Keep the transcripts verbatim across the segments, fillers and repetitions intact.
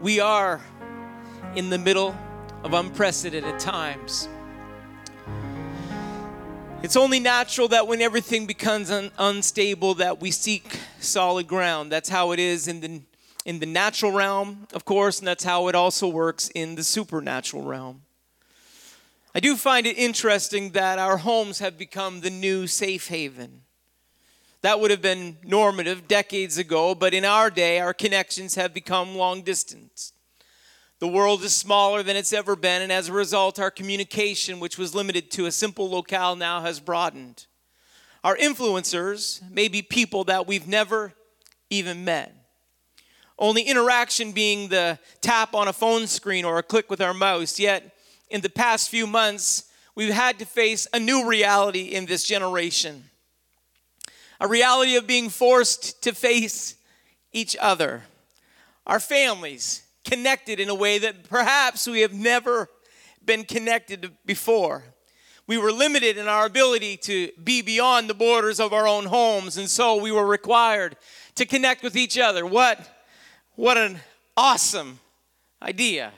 We are in the middle of unprecedented times. It's only natural that when everything becomes un- unstable that we seek solid ground. That's how it is in the in the natural realm, of course, and that's how it also works in the supernatural realm. I do find it interesting that our homes have become the new safe haven. That would have been normative decades ago, but in our day, our connections have become long distance. The world is smaller than it's ever been, and as a result, our communication, which was limited to a simple locale, now has broadened. Our influencers may be people that we've never even met. Only interaction being the tap on a phone screen or a click with our mouse. Yet, in the past few months, we've had to face a new reality in this generation. A reality of being forced to face each other. Our families connected in a way that perhaps we have never been connected before. We were limited in our ability to be beyond the borders of our own homes, and so we were required to connect with each other. What, what an awesome idea.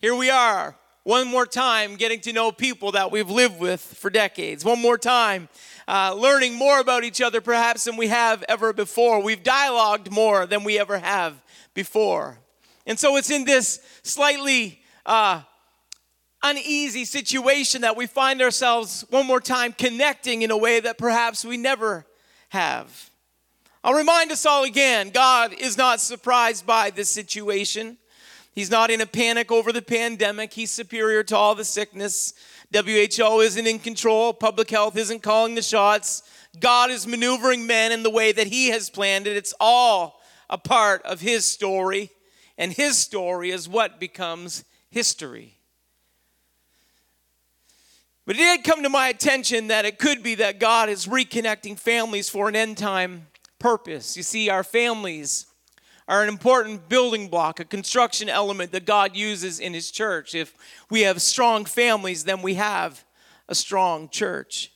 Here we are, one more time getting to know people that we've lived with for decades. One more time uh, learning more about each other perhaps than we have ever before. We've dialogued more than we ever have before. And so it's in this slightly uh, uneasy situation that we find ourselves one more time connecting in a way that perhaps we never have. I'll remind us all again, God is not surprised by this situation. He's not in a panic over the pandemic. He's superior to all the sickness. W H O isn't in control. Public health isn't calling the shots. God is maneuvering men in the way that he has planned it. It's all a part of his story. And his story is what becomes history. But it did come to my attention that it could be that God is reconnecting families for an end time purpose. You see, our families are an important building block, a construction element that God uses in his church. If we have strong families, then we have a strong church.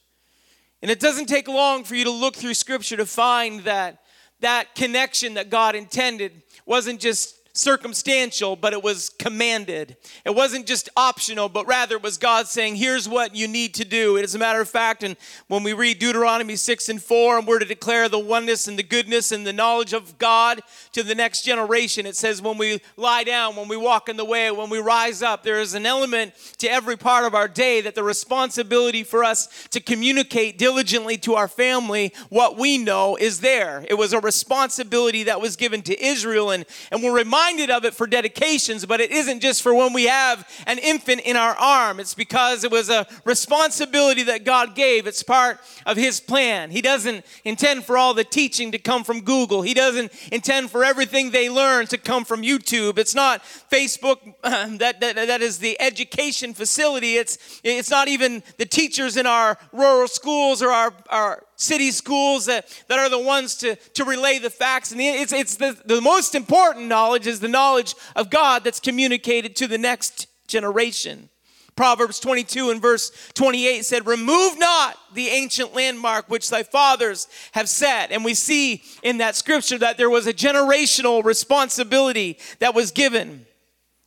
And it doesn't take long for you to look through Scripture to find that that connection that God intended wasn't just circumstantial, but it was commanded. It wasn't just optional, but rather it was God saying, here's what you need to do. As a matter of fact, and when we read Deuteronomy six and four, and we're to declare the oneness and the goodness and the knowledge of God to the next generation, it says when we lie down, when we walk in the way, when we rise up, there is an element to every part of our day that the responsibility for us to communicate diligently to our family what we know is there. It was a responsibility that was given to Israel, and, and we're reminded of it for dedications, but it isn't just for when we have an infant in our arm. It's because it was a responsibility that God gave. It's part of his plan. He doesn't intend for all the teaching to come from Google. He doesn't intend for everything they learn to come from YouTube. It's not Facebook uh, that, that that is the education facility. It's it's not even the teachers in our rural schools or our our city schools that, that are the ones to, to relay the facts. And it's it's the, the most important knowledge is the knowledge of God that's communicated to the next generation. Proverbs twenty-two and verse twenty-eight said, remove not the ancient landmark which thy fathers have set. And we see in that scripture that there was a generational responsibility that was given.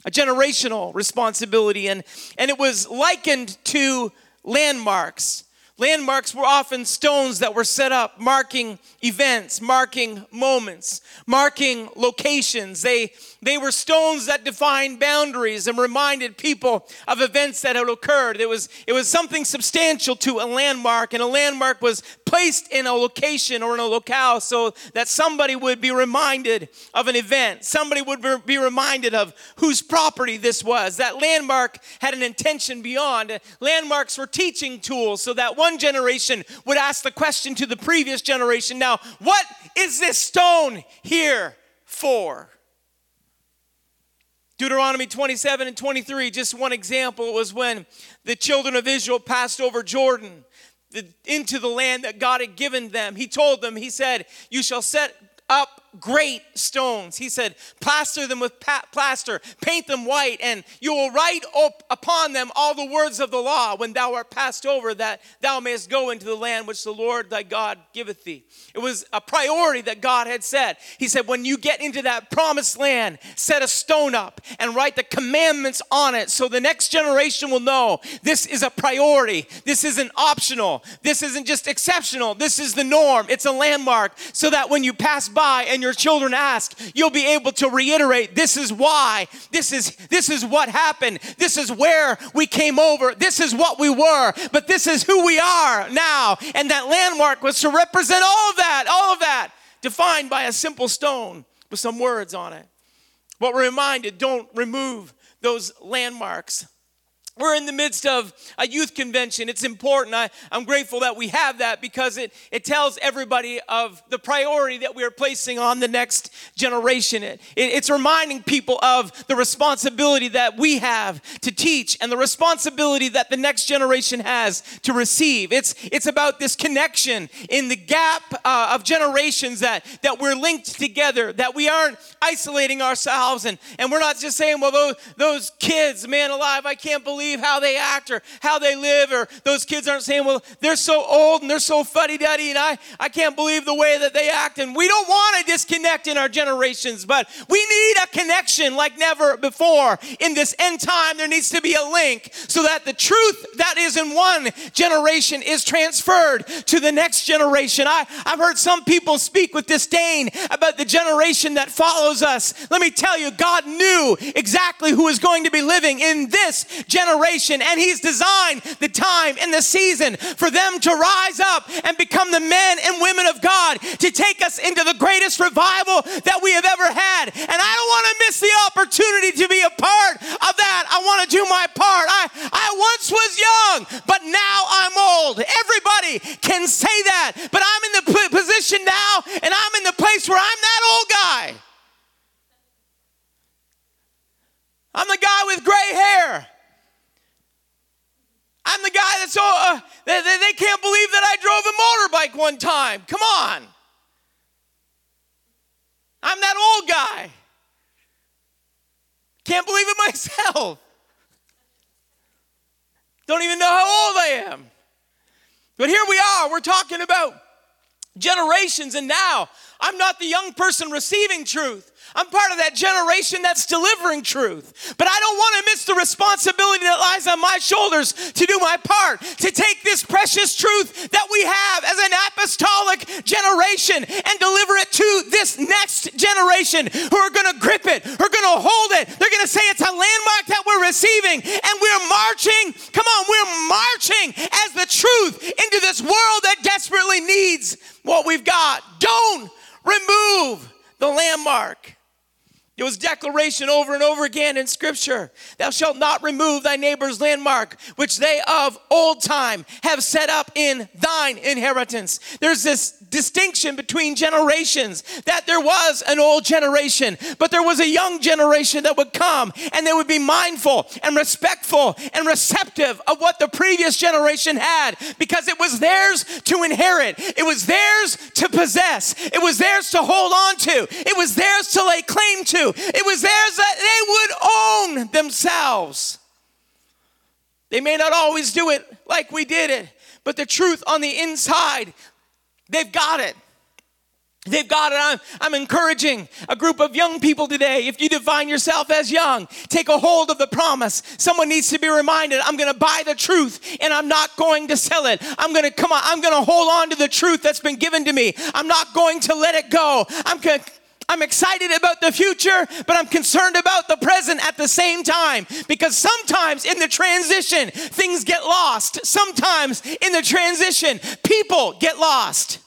A generational responsibility. And, and it was likened to landmarks. Landmarks were often stones that were set up, marking events, marking moments, marking locations. They they were stones that defined boundaries and reminded people of events that had occurred. It was, it was something substantial to a landmark, and a landmark was placed in a location or in a locale so that somebody would be reminded of an event. Somebody would be reminded of whose property this was. That landmark had an intention beyond. Landmarks were teaching tools so that one One generation would ask the question to the previous generation, now, what is this stone here for? Deuteronomy twenty-seven and twenty-three, just one example, was when the children of Israel passed over Jordan the, into the land that God had given them. He told them, he said, you shall set up great stones. He said, plaster them with pa- plaster, paint them white, and you will write op- upon them all the words of the law when thou art passed over, that thou mayest go into the land which the Lord thy God giveth thee. It was a priority that God had said. He said, when you get into that promised land, set a stone up and write the commandments on it so the next generation will know this is a priority. This isn't optional. This isn't just exceptional. This is the norm. It's a landmark so that when you pass by and your children ask, you'll be able to reiterate, this is why, this is this is what happened, this is where we came over, this is what we were, but this is who we are now. And that landmark was to represent all of that, all of that, defined by a simple stone with some words on it. But we're reminded, don't remove those landmarks. We're in the midst of a youth convention. It's important. I, I'm grateful that we have that because it, it tells everybody of the priority that we are placing on the next generation. It, it, it's reminding people of the responsibility that we have to teach and the responsibility that the next generation has to receive. It's it's about this connection in the gap uh, of generations that, that we're linked together, that we aren't isolating ourselves and, and we're not just saying, well, those, those kids, man alive, I can't believe how they act or how they live, or those kids aren't saying, well, they're so old and they're so fuddy-duddy and I, I can't believe the way that they act. And we don't want to disconnect in our generations, but we need a connection like never before. In this end time, there needs to be a link so that the truth that is in one generation is transferred to the next generation. I, I've heard some people speak with disdain about the generation that follows us. Let me tell you, God knew exactly who was going to be living in this generation. Generation, and he's designed the time and the season for them to rise up and become the men and women of God to take us into the greatest revival that we have ever had. And I don't want to miss the opportunity to be a part of that. I want to do my part. I, I once was young, but now I'm old. Everybody can say that, but I'm in the p- position now, and I'm in the place where I'm that old guy. I'm the guy with gray hair. I'm the guy that's so, uh, they, they can't believe that I drove a motorbike one time. Come on. I'm that old guy. Can't believe it myself. Don't even know how old I am. But here we are. We're talking about generations, and now I'm not the young person receiving truth. I'm part of that generation that's delivering truth. But I don't want to miss the responsibility that lies on my shoulders to do my part, to take this precious truth that we have as an apostolic generation and deliver it to this next generation who are going to grip it, who are going to hold it. They're going to say it's a landmark that we're receiving, and we're marching. Come on, we're marching as the truth into this world that desperately needs what we've got. Don't remove the landmark. It was declaration over and over again in Scripture. Thou shalt not remove thy neighbor's landmark, which they of old time have set up in thine inheritance. There's this distinction between generations, that there was an old generation, but there was a young generation that would come, and they would be mindful and respectful and receptive of what the previous generation had, because it was theirs to inherit. It was theirs to possess. It was theirs to hold on to. It was theirs to lay claim to. It was theirs that they would own themselves. They may not always do it like we did it, but the truth on the inside, they've got it. They've got it. I'm, I'm encouraging a group of young people today. If you define yourself as young, take a hold of the promise. Someone needs to be reminded, I'm going to buy the truth and I'm not going to sell it. I'm going to come on. I'm going to hold on to the truth that's been given to me. I'm not going to let it go. I'm going to I'm excited about the future, but I'm concerned about the present at the same time, because sometimes in the transition, things get lost. Sometimes in the transition, people get lost.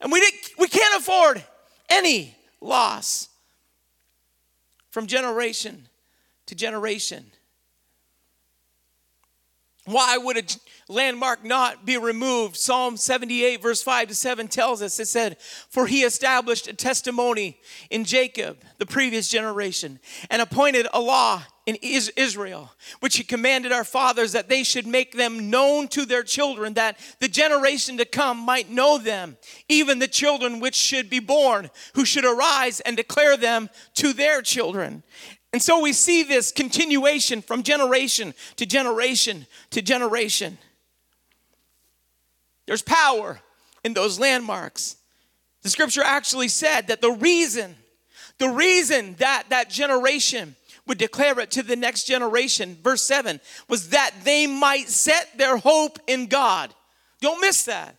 And we didn't, we can't afford any loss from generation to generation. Why would a landmark not be removed? Psalm seventy-eight, verse five to seven tells us, it said, for he established a testimony in Jacob, the previous generation, and appointed a law in Israel, which he commanded our fathers that they should make them known to their children, that the generation to come might know them, even the children which should be born, who should arise and declare them to their children. And so we see this continuation from generation to generation to generation. There's power in those landmarks. The scripture actually said that the reason, the reason that that generation would declare it to the next generation, verse seven, was that they might set their hope in God. Don't miss that.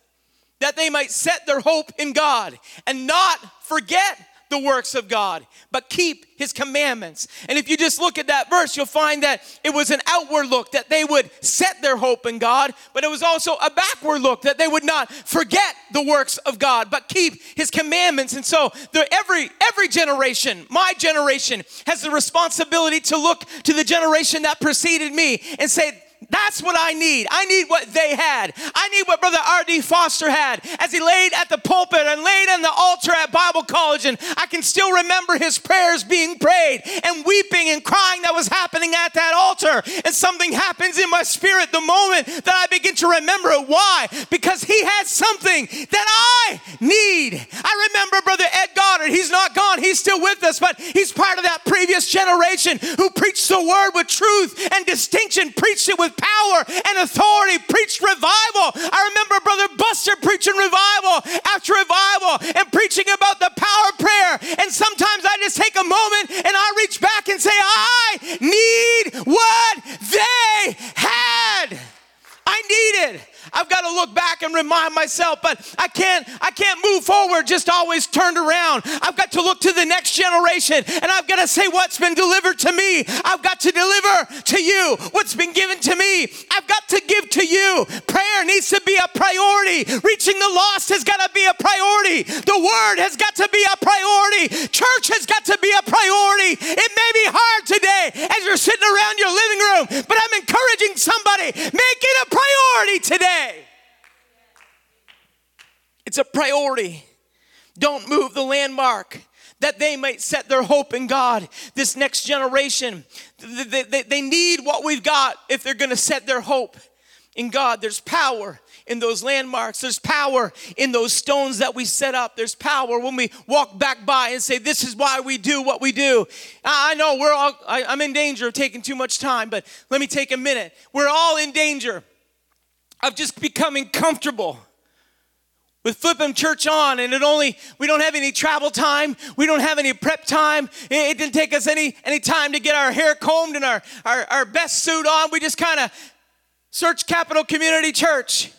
That they might set their hope in God and not forget the works of God, but keep his commandments. And if you just look at that verse, you'll find that it was an outward look, that they would set their hope in God, but it was also a backward look, that they would not forget the works of God, but keep his commandments. And so the, every, every generation, my generation, has the responsibility to look to the generation that preceded me and say, that's what I need. I need what they had. I need what Brother R D Foster had as he laid at the pulpit and laid on the altar at Bible college. And I can still remember his prayers being prayed and weeping and crying that was happening at that altar. And something happens in my spirit the moment that I begin to remember it. Why? Because he had something that I need. I remember Brother Ed Goddard. He's not gone. He's still with us, but he's part of that previous generation who preached the word with truth and distinction, preached it with power and authority, preached revival. I remember Brother Buster preaching revival after revival and preaching about the power of prayer. And sometimes I just take a moment and I reach back and say, I need what they had. I need it. I've got to look back and remind myself, but I can't, I can't move forward just always turned around. I've got to look to the next generation, and I've got to say what's been delivered to me. I've got to deliver to you what's been given to me. I've got to give to you. Prayer needs to be a priority. Reaching the lost has got to be a priority. The word has got to be a priority. Church has got to be a priority. It may be hard today as you're sitting around your living room, but I'm encouraging somebody, make it a priority today. It's a priority. Don't move the landmark, that they might set their hope in God. This next generation, they, they, they need what we've got if they're going to set their hope in God. There's power in those landmarks. There's power in those stones that we set up. There's power when we walk back by and say, this is why we do what we do. I know we're all, I, I'm in danger of taking too much time, but let me take a minute. We're all in danger of just becoming comfortable with flipping church on, and it only, we don't have any travel time. We don't have any prep time. It, it didn't take us any, any time to get our hair combed and our, our, our best suit on. We just kind of search Capital Community Church.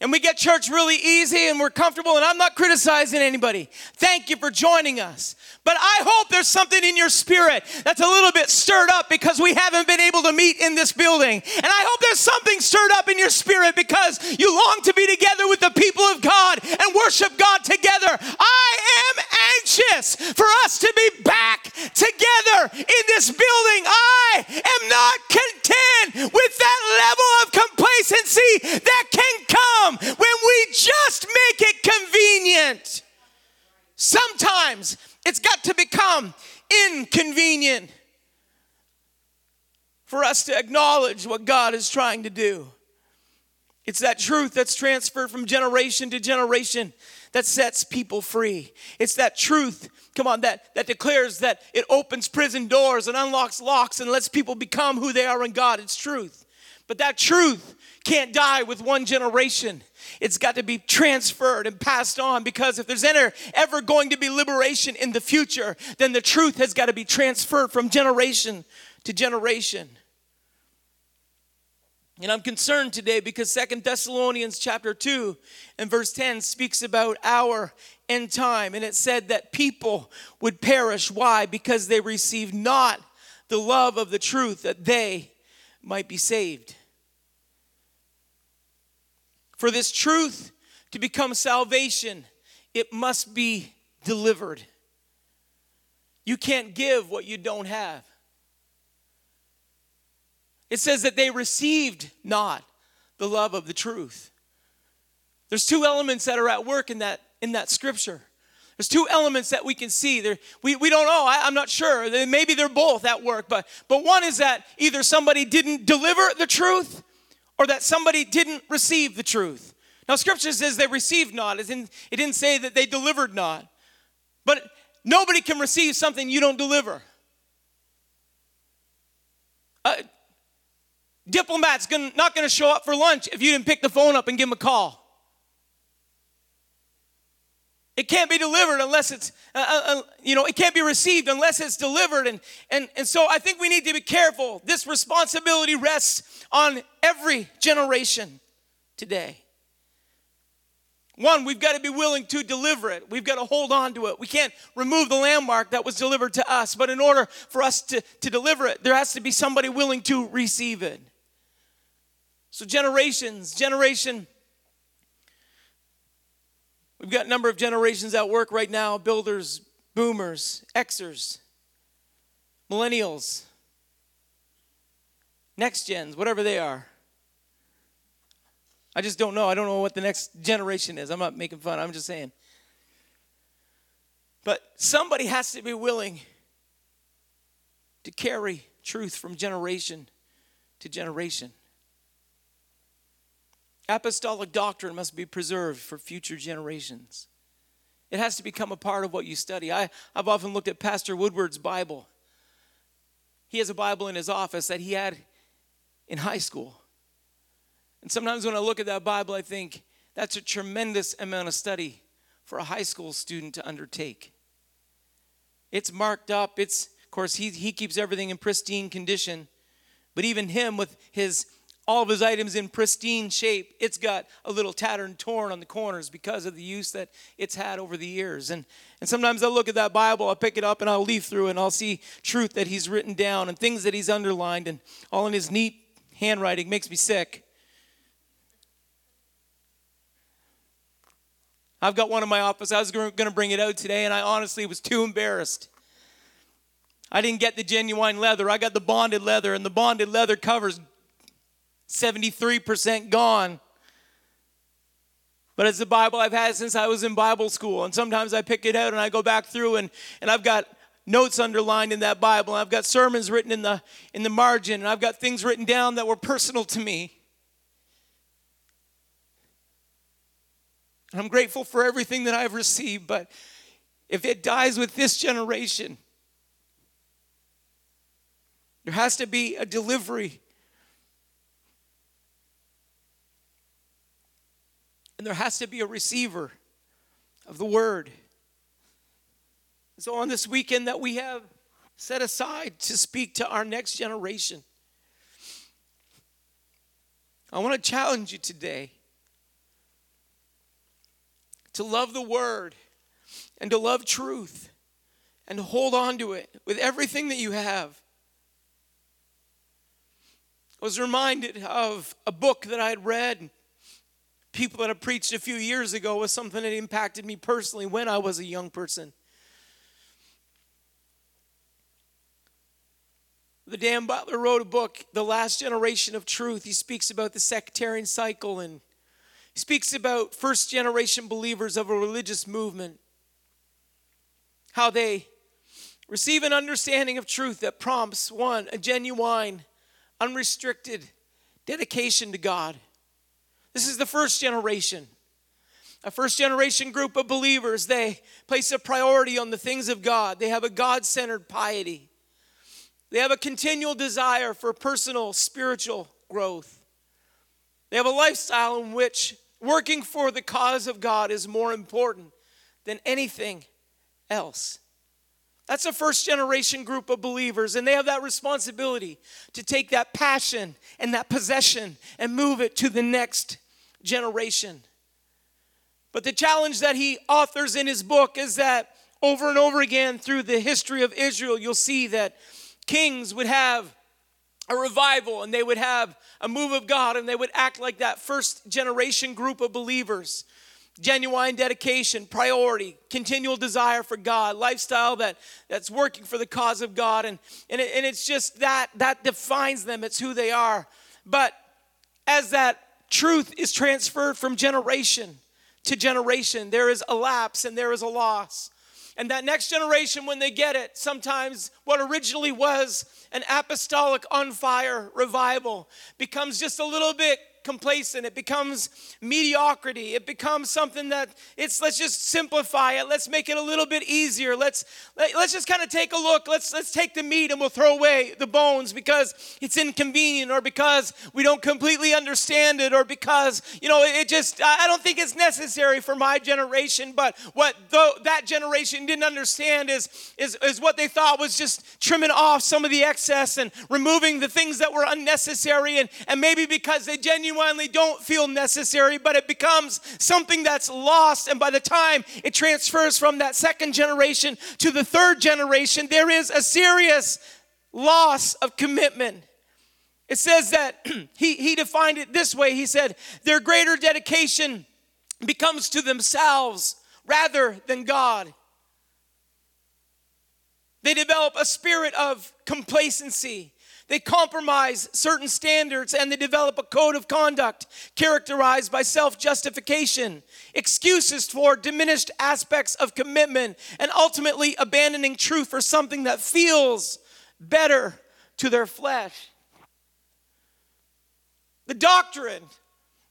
And we get church really easy and we're comfortable, and I'm not criticizing anybody. Thank you for joining us. But I hope there's something in your spirit that's a little bit stirred up because we haven't been able to meet in this building. And I hope there's something stirred up in your spirit because you long to be together with the people of God and worship God together. I am anxious for us to be back together in this building. I am not content with that level of complacency that can come when we just make it convenient. Sometimes it's got to become inconvenient for us to acknowledge what God is trying to do. It's that truth that's transferred from generation to generation that sets people free. It's that truth, come on, that, that declares that it opens prison doors and unlocks locks and lets people become who they are in God. It's truth. But that truth can't die with one generation. It's got to be transferred and passed on, because if there's ever going to be liberation in the future, then the truth has got to be transferred from generation to generation. And I'm concerned today because Second Thessalonians chapter two and verse ten speaks about our end time. And it said that people would perish. Why? Because they received not the love of the truth that they might be saved. For this truth to become salvation, it must be delivered. You can't give what you don't have. It says that they received not the love of the truth. There's two elements that are at work in that, in that scripture. There's two elements that we can see. There, we, we don't know. I, I'm not sure. Maybe they're both at work. But, but one is that either somebody didn't deliver the truth or that somebody didn't receive the truth. Now, Scripture says they received not. It didn't, it didn't say that they delivered not. But nobody can receive something you don't deliver. Uh, diplomat's gonna, not going to show up for lunch if you didn't pick the phone up and give him a call. It can't be delivered unless it's, uh, uh, you know, it can't be received unless it's delivered. And, and, and so I think we need to be careful. This responsibility rests on every generation today. One, we've got to be willing to deliver it. We've got to hold on to it. We can't remove the landmark that was delivered to us. But in order for us to, to deliver it, there has to be somebody willing to receive it. So generations, generation. We've got a number of generations at work right now. Builders, boomers, Xers, millennials, next gens, whatever they are. I just don't know. I don't know what the next generation is. I'm not making fun. I'm just saying. But somebody has to be willing to carry truth from generation to generation. Apostolic doctrine must be preserved for future generations. It has to become a part of what you study. I, I've often looked at Pastor Woodward's Bible. He has a Bible in his office that he had in high school. And sometimes when I look at that Bible, I think that's a tremendous amount of study for a high school student to undertake. It's marked up. It's, of course, he, he keeps everything in pristine condition. But even him with his all of his items in pristine shape, it's got a little tattered and torn on the corners because of the use that it's had over the years. And, and sometimes I look at that Bible, I'll pick it up and I'll leaf through and I'll see truth that he's written down and things that he's underlined and all in his neat handwriting. Makes me sick. I've got one in my office. I was going to bring it out today, and I honestly was too embarrassed. I didn't get the genuine leather. I got the bonded leather, and the bonded leather cover's seventy-three percent gone. But it's the Bible I've had since I was in Bible school, and sometimes I pick it out, and I go back through, and, and I've got notes underlined in that Bible, and I've got sermons written in the, in the margin, and I've got things written down that were personal to me. And I'm grateful for everything that I've received, but if it dies with this generation, there has to be a delivery. And there has to be a receiver of the word. So on this weekend that we have set aside to speak to our next generation, I want to challenge you today to love the word and to love truth and to hold on to it with everything that you have. I was reminded of a book that I had read, people that I preached a few years ago, was something that impacted me personally when I was a young person. The Dan Butler wrote a book, The Last Generation of Truth. He speaks about the sectarian cycle and speaks about first-generation believers of a religious movement, how they receive an understanding of truth that prompts, one, a genuine, unrestricted dedication to God. This is the first generation. A first-generation group of believers, they place a priority on the things of God. They have a God-centered piety. They have a continual desire for personal, spiritual growth. They have a lifestyle in which working for the cause of God is more important than anything else. That's a first-generation group of believers, and they have that responsibility to take that passion and that possession and move it to the next generation. But the challenge that he authors in his book is that over and over again through the history of Israel, you'll see that kings would have a revival, and they would have a move of God, and they would act like that first generation group of believers. Genuine dedication, priority, continual desire for God, lifestyle that, that's working for the cause of God. And, and, it, and it's just that, that defines them. It's who they are. But as that truth is transferred from generation to generation. There is a lapse and there is a loss. And that next generation, when they get it, sometimes what originally was an apostolic on fire revival becomes just a little bit complacent. It becomes mediocrity. It becomes something that it's, let's just simplify it. Let's make it a little bit easier. Let's let, let's just kind of take a look. Let's let's take the meat and we'll throw away the bones because it's inconvenient or because we don't completely understand it or because, you know, it, it just, I don't think it's necessary for my generation. But what the, that generation didn't understand is, is, is what they thought was just trimming off some of the excess and removing the things that were unnecessary. And, and maybe because they genuinely don't feel necessary, but it becomes something that's lost. And by the time it transfers from that second generation to the third generation, there is a serious loss of commitment. It says that he, he defined it this way. He said, their greater dedication becomes to themselves rather than God. They develop a spirit of complacency. They compromise certain standards and they develop a code of conduct characterized by self-justification, excuses for diminished aspects of commitment, and ultimately abandoning truth for something that feels better to their flesh. The doctrine,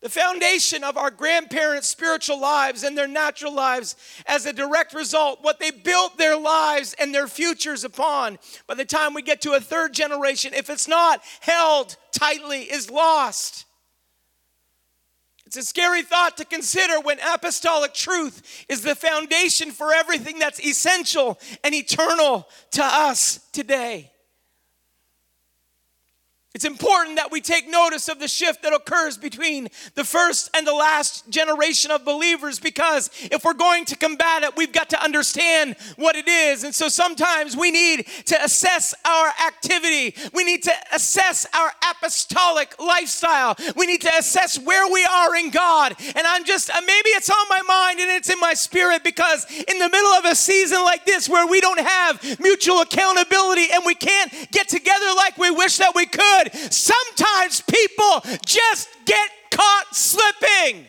the foundation of our grandparents' spiritual lives and their natural lives as a direct result, what they built their lives and their futures upon, by the time we get to a third generation, if it's not held tightly, is lost. It's a scary thought to consider when apostolic truth is the foundation for everything that's essential and eternal to us today. It's important that we take notice of the shift that occurs between the first and the last generation of believers, because if we're going to combat it, we've got to understand what it is. And so sometimes we need to assess our activity. We need to assess our apostolic lifestyle. We need to assess where we are in God. And I'm just, maybe it's on my mind and it's in my spirit, because in the middle of a season like this where we don't have mutual accountability and we can't get together like we wish that we could, sometimes people just get caught slipping.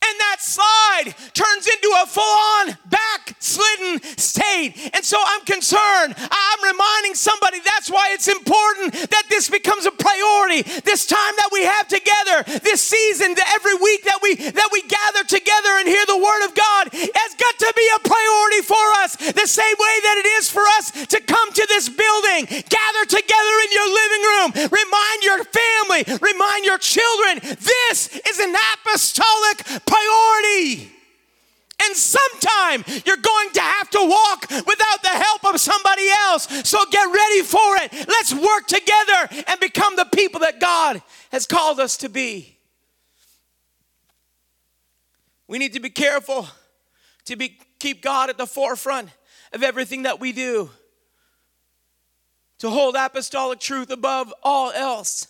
And that slide turns into a full-on backslidden state. And so I'm concerned. I'm reminding somebody that's why it's important that this becomes a priority. This time that we have together, this season, every week that we that we gather together and hear the word of God has got to be a priority for us, the same way that it is for us to come to this building, gather together in your living room, remind your family, remind your children, this is an apostolic priority. And sometime you're going to have to walk without the help of somebody else. So get ready for it. Let's work together and become the people that God has called us to be. We need to be careful to be, keep God at the forefront of everything that we do, to hold apostolic truth above all else,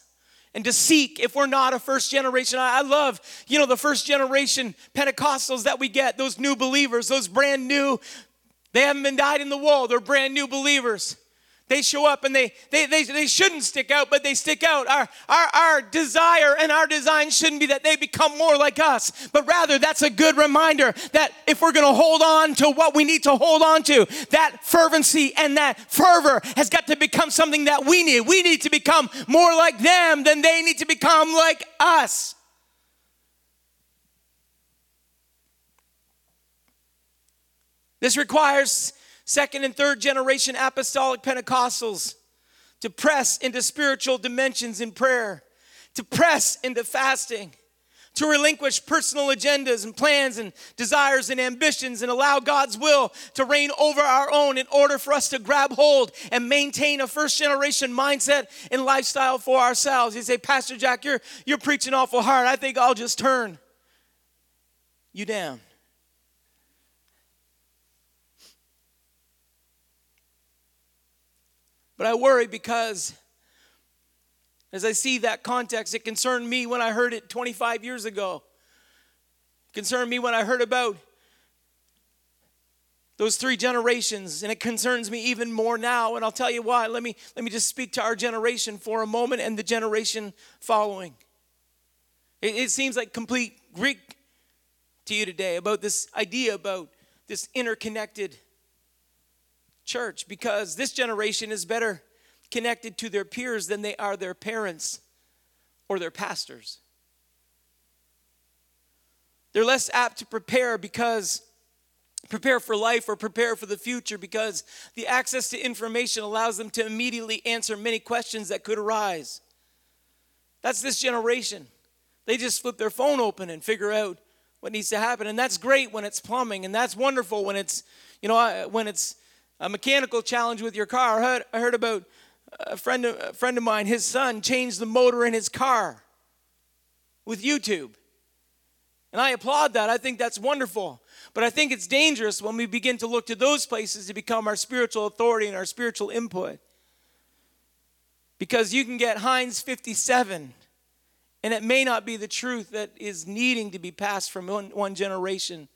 and to seek, if we're not a first generation. I love, you know, the first generation Pentecostals that we get, those new believers, those brand new, they haven't been dyed in the wool, they're brand new believers. They show up and they they they, they shouldn't stick out, but they stick out. Our, our, our desire and our design shouldn't be that they become more like us, but rather that's a good reminder that if we're going to hold on to what we need to hold on to, that fervency and that fervor has got to become something that we need. We need to become more like them than they need to become like us. This requires second and third generation apostolic Pentecostals to press into spiritual dimensions in prayer, to press into fasting, to relinquish personal agendas and plans and desires and ambitions and allow God's will to reign over our own in order for us to grab hold and maintain a first generation mindset and lifestyle for ourselves. You say, Pastor Jack, you're, you're preaching awful hard. I think I'll just turn you down. But I worry because as I see that context, it concerned me when I heard it twenty-five years ago. It concerned me when I heard about those three generations, and it concerns me even more now, and I'll tell you why. Let me, let me just speak to our generation for a moment and the generation following. It, it seems like complete Greek to you today about this idea about this interconnected church, because this generation is better connected to their peers than they are their parents or their pastors. They're less apt to prepare because prepare for life or prepare for the future because the access to information allows them to immediately answer many questions that could arise. That's this generation. They just flip their phone open and figure out what needs to happen. And that's great when it's plumbing, and that's wonderful when it's, you know, when it's a mechanical challenge with your car. I heard, I heard about a friend, a friend of mine, his son changed the motor in his car with YouTube. And I applaud that. I think that's wonderful. But I think it's dangerous when we begin to look to those places to become our spiritual authority and our spiritual input. Because you can get Heinz fifty-seven, and it may not be the truth that is needing to be passed from one, one generation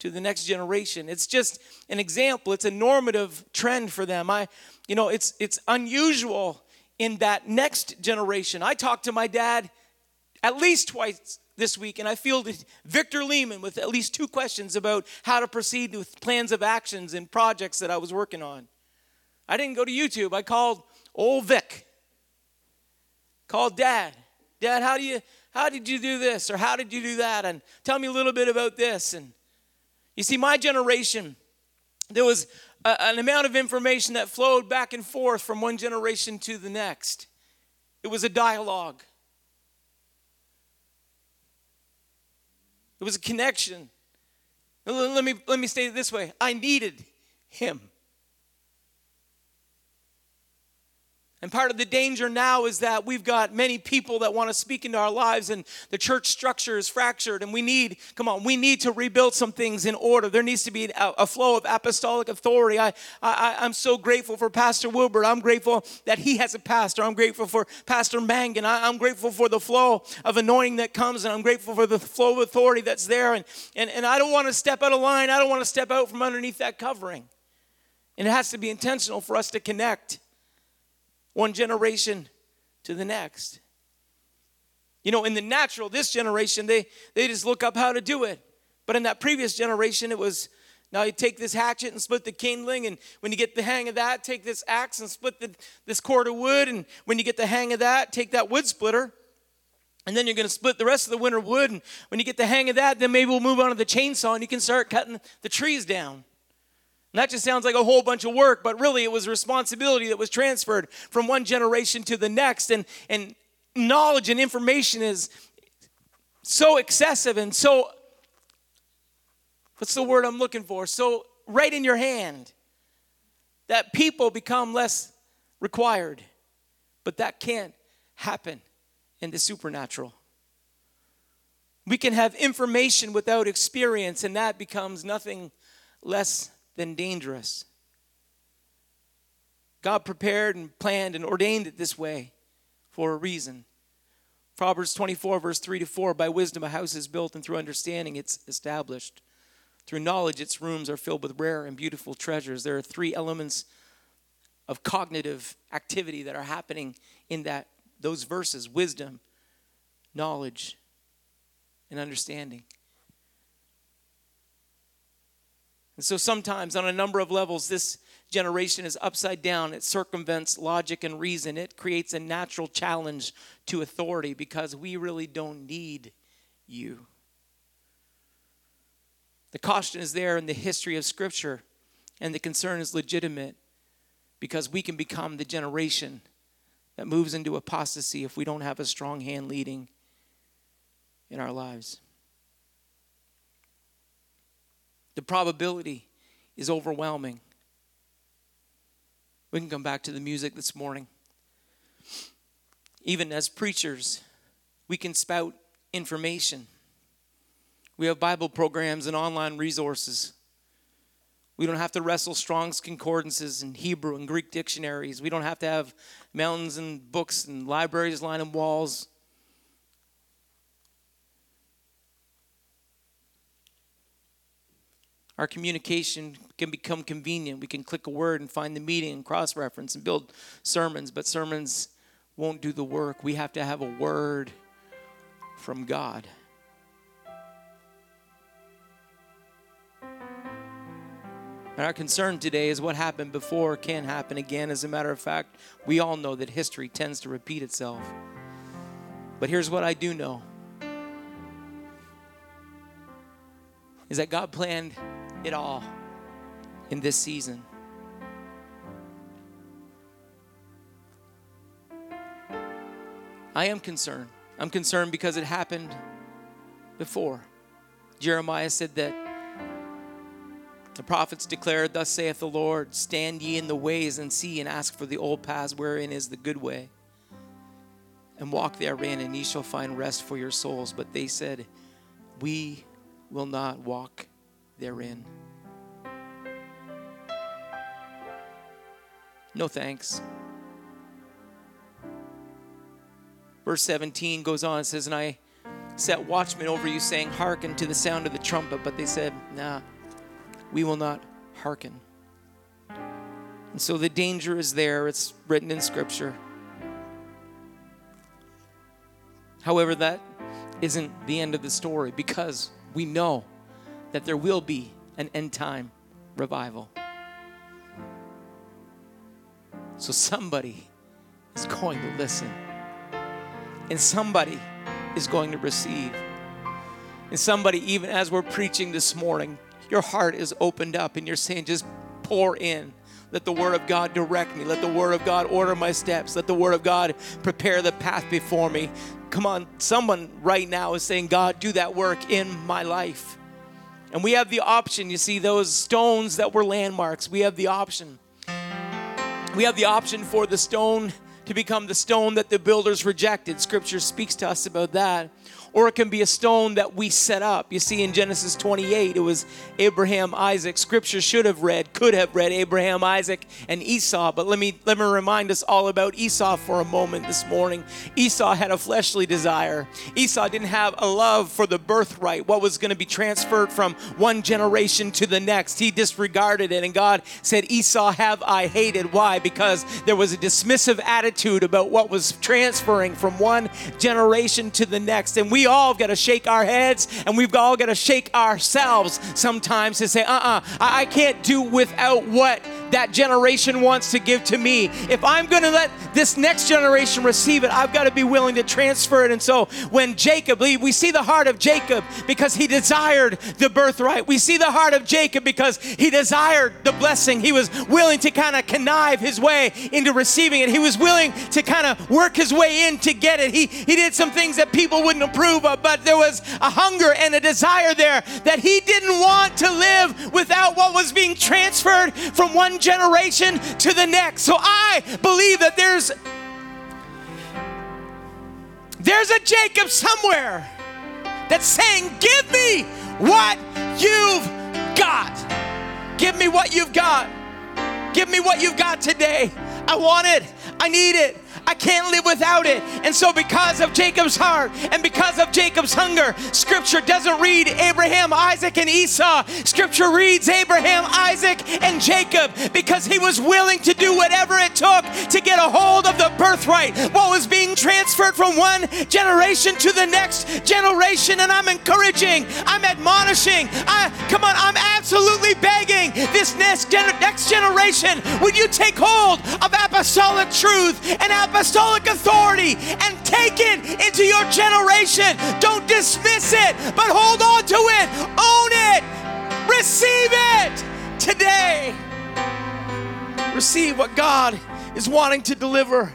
to the next generation. It's just an example. It's a normative trend for them. I, you know, it's it's unusual in that next generation. I talked to my dad at least twice this week, and I fielded Victor Lehman with at least two questions about how to proceed with plans of actions and projects that I was working on. I didn't go to YouTube. I called old Vic. Called Dad. Dad, how do you how did you do this, or how did you do that? And tell me a little bit about this. And you see, my generation, there was a, an amount of information that flowed back and forth from one generation to the next. It was a dialogue. It was a connection. Let me, let me say it this way. I needed him. And part of the danger now is that we've got many people that want to speak into our lives, and the church structure is fractured, and we need, come on, we need to rebuild some things in order. There needs to be a, a flow of apostolic authority. I, I, I'm so grateful for Pastor Wilbert. I'm grateful that he has a pastor. I'm grateful for Pastor Mangan. I, I'm grateful for the flow of anointing that comes, and I'm grateful for the flow of authority that's there. And, and, and I don't want to step out of line. I don't want to step out from underneath that covering. And it has to be intentional for us to connect one generation to the next. You know, in the natural, this generation, they, they just look up how to do it. But in that previous generation, it was, now you take this hatchet and split the kindling, and when you get the hang of that, take this axe and split the, this cord of wood, and when you get the hang of that, take that wood splitter, and then you're going to split the rest of the winter wood, and when you get the hang of that, then maybe we'll move on to the chainsaw, and you can start cutting the trees down. And that just sounds like a whole bunch of work, but really it was responsibility that was transferred from one generation to the next. And, and knowledge and information is so excessive and so, what's the word I'm looking for? So right in your hand, that people become less required. But that can't happen in the supernatural. We can have information without experience, and that becomes nothing less than dangerous. God prepared and planned and ordained it this way for a reason. Proverbs twenty-four, verse three to four, by wisdom a house is built, and through understanding it's established. Through knowledge its rooms are filled with rare and beautiful treasures. There are three elements of cognitive activity that are happening in that those verses: wisdom, knowledge, and understanding. And so sometimes on a number of levels, this generation is upside down. It circumvents logic and reason. It creates a natural challenge to authority because we really don't need you. The caution is there in the history of Scripture, and the concern is legitimate because we can become the generation that moves into apostasy if we don't have a strong hand leading in our lives. The probability is overwhelming. We can come back to the music this morning. Even as preachers, we can spout information. We have Bible programs and online resources. We don't have to wrestle Strong's Concordances and Hebrew and Greek dictionaries. We don't have to have mountains and books and libraries lining walls. Our communication can become convenient. We can click a word and find the meaning and cross-reference and build sermons, but sermons won't do the work. We have to have a word from God. And our concern today is what happened before can happen again. As a matter of fact, we all know that history tends to repeat itself. But here's what I do know, is that God planned it all in this season. I am concerned. I'm concerned because it happened before. Jeremiah said that the prophets declared, "Thus saith the Lord, stand ye in the ways and see and ask for the old paths wherein is the good way. And walk therein, and ye shall find rest for your souls." But they said, "We will not walk therein. No thanks." Verse seventeen goes on and says, "And I set watchmen over you, saying, hearken to the sound of the trumpet." But they said, "Nah, we will not hearken." And so the danger is there. It's written in Scripture. However, that isn't the end of the story, because we know that there will be an end-time revival. So somebody is going to listen. And somebody is going to receive. And somebody, even as we're preaching this morning, your heart is opened up and you're saying, just pour in. Let the word of God direct me. Let the word of God order my steps. Let the word of God prepare the path before me. Come on, someone right now is saying, God, do that work in my life. And we have the option. You see, those stones that were landmarks, we have the option. We have the option for the stone to become the stone that the builders rejected. Scripture speaks to us about that. Or it can be a stone that we set up. You see, in Genesis twenty-eight, it was Abraham, Isaac. Scripture should have read, could have read Abraham, Isaac, and Esau. But let me, let me remind us all about Esau for a moment this morning. Esau had a fleshly desire. Esau didn't have a love for the birthright, what was going to be transferred from one generation to the next. He disregarded it, and God said, Esau have I hated. Why? Because there was a dismissive attitude about what was transferring from one generation to the next. And we We all got to shake our heads, and we've all got to shake ourselves sometimes to say, uh-uh, I can't do without what that generation wants to give to me. If I'm going to let this next generation receive it, I've got to be willing to transfer it. And so when Jacob, we see the heart of Jacob because he desired the birthright. We see the heart of Jacob because he desired the blessing. He was willing to kind of connive his way into receiving it. He was willing to kind of work his way in to get it. He, he did some things that people wouldn't approve of, but there was a hunger and a desire there that he didn't want to live without what was being transferred from one generation to the next. So I believe that there's there's a Jacob somewhere that's saying, give me what you've got. Give me what you've got. Give me what you've got today. I want it. I need it. I can't live without it. And so because of Jacob's heart and because of Jacob's hunger, Scripture doesn't read Abraham, Isaac, and Esau. Scripture reads Abraham, Isaac, and Jacob, because he was willing to do whatever it took to get a hold of the birthright, what was being transferred from one generation to the next generation. And I'm encouraging, I'm admonishing, I, come on, I'm absolutely begging this next, gen- next generation, would you take hold of apostolic truth and apostolic apostolic authority and take it into your generation. Don't dismiss it, but hold on to it. Own it. Receive it today. Receive what God is wanting to deliver.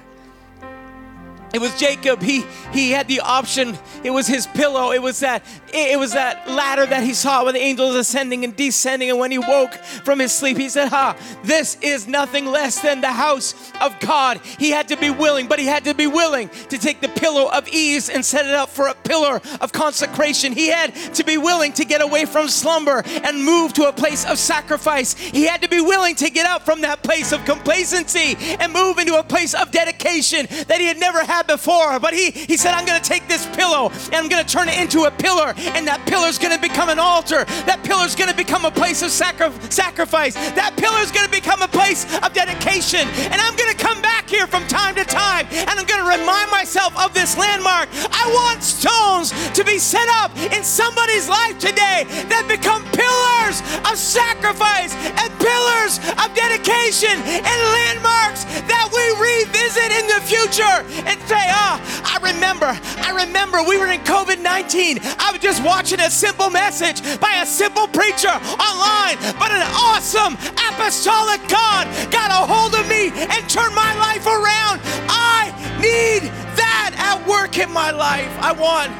It was Jacob. He he had the option. It was his pillow. It was that it was that ladder that he saw with the angels ascending and descending. And when he woke from his sleep, he said, "Ha! This is nothing less than the house of God." He had to be willing, but he had to be willing to take the pillow of ease and set it up for a pillar of consecration. He had to be willing to get away from slumber and move to a place of sacrifice. He had to be willing to get up from that place of complacency and move into a place of dedication that he had never had before. But he he said, I'm going to take this pillow and I'm going to turn it into a pillar, and that pillar is going to become an altar. That pillar is going to become a place of sacri- sacrifice. That pillar is going to become a place of dedication. And I'm going to come back here from time to time, and I'm going to remind remind myself of this landmark. I want stones to be set up in somebody's life today that become pillars of sacrifice and pillars of dedication and landmarks that we revisit in the future and say, ah, oh, I remember, I remember we were in COVID nineteen. I was just watching a simple message by a simple preacher online, but an awesome apostolic God got a hold of me and turned my life around. I need that at work in my life. I want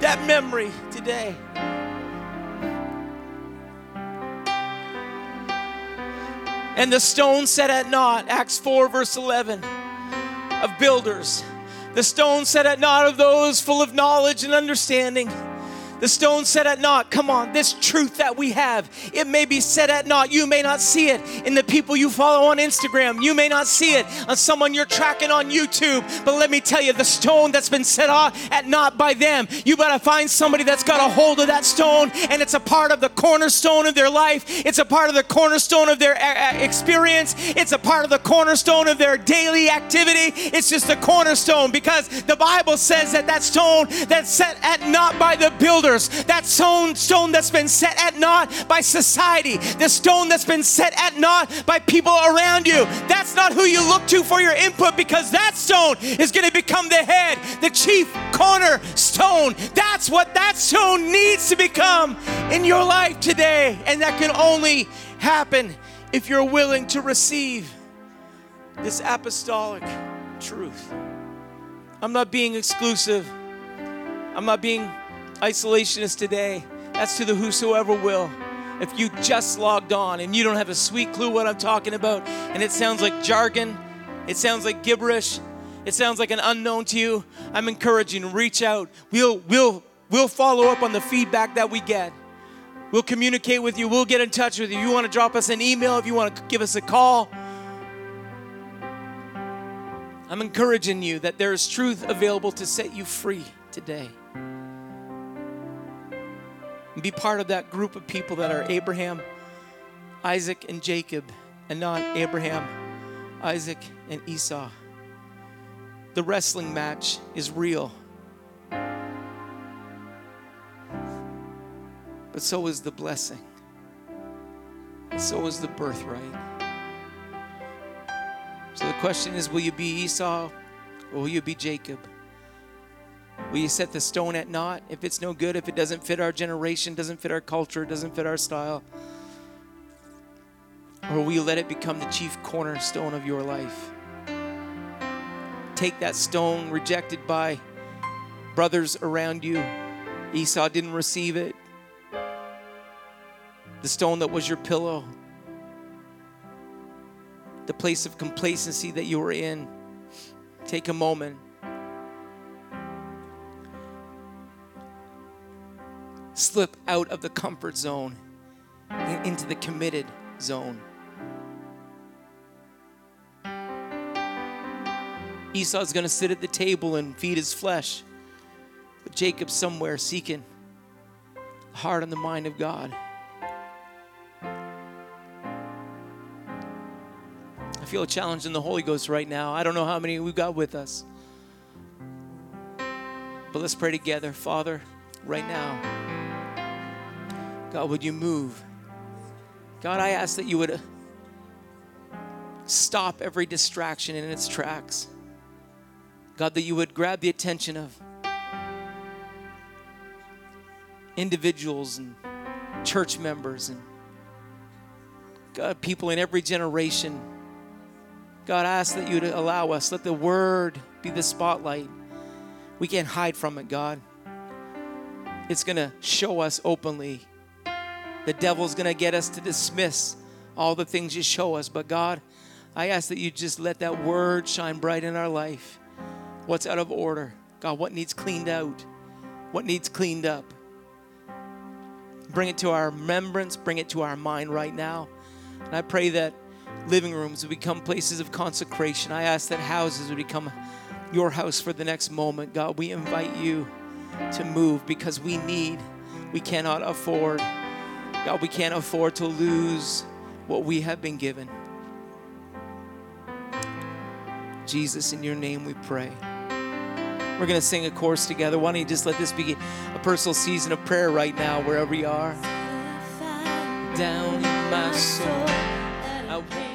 that memory today. And the stone set at naught, Acts four verse eleven, of builders. The stone set at naught of those full of knowledge and understanding. The stone set at naught. Come on, this truth that we have, it may be set at naught. You may not see it in the people you follow on Instagram. You may not see it on someone you're tracking on YouTube. But let me tell you, the stone that's been set at naught by them, you gotta find somebody that's got a hold of that stone, and it's a part of the cornerstone of their life. It's a part of the cornerstone of their experience. It's a part of the cornerstone of their daily activity. It's just the cornerstone, because the Bible says that that stone that's set at naught by the builder, that stone, stone that's been set at naught by society, the stone that's been set at naught by people around you, that's not who you look to for your input, because that stone is going to become the head, the chief cornerstone. That's what that stone needs to become in your life today, and that can only happen if you're willing to receive this apostolic truth. I'm not being exclusive. I'm not being isolationist today. That's to the whosoever will. If you just logged on and you don't have a sweet clue what I'm talking about, and it sounds like jargon, it sounds like gibberish, it sounds like an unknown to you, I'm encouraging, reach out. We'll we'll we'll follow up on the feedback that we get. We'll communicate with you. We'll get in touch with you. If you want to drop us an email, if you want to give us a call, I'm encouraging you that there is truth available to set you free today. And be part of that group of people that are Abraham, Isaac, and Jacob, and not Abraham, Isaac, and Esau. The wrestling match is real, but so is the blessing, and so is the birthright. So the question is, will you be Esau or will you be Jacob? Will you set the stone at naught? If it's no good, if it doesn't fit our generation, doesn't fit our culture, doesn't fit our style? Or will you let it become the chief cornerstone of your life? Take that stone rejected by brothers around you. Esau didn't receive it. The stone that was your pillow. The place of complacency that you were in. Take a moment. Slip out of the comfort zone and into the committed zone. Esau's going to sit at the table and feed his flesh, but Jacob's somewhere seeking the heart and the mind of God. I feel a challenge in the Holy Ghost right now. I don't know how many we've got with us, but let's pray together. Father, right now, God, would you move? God, I ask that you would stop every distraction in its tracks. God, that you would grab the attention of individuals and church members and, God, people in every generation. God, I ask that you would allow us. Let the word be the spotlight. We can't hide from it, God. It's going to show us openly. The devil's going to get us to dismiss all the things you show us. But God, I ask that you just let that word shine bright in our life. What's out of order? God, what needs cleaned out? What needs cleaned up? Bring it to our remembrance. Bring it to our mind right now. And I pray that living rooms would become places of consecration. I ask that houses would become your house for the next moment. God, we invite you to move, because we need, we cannot afford. God, we can't afford to lose what we have been given. Jesus, in your name we pray. We're going to sing a chorus together. Why don't you just let this be a personal season of prayer right now, wherever you are. Down in my soul. I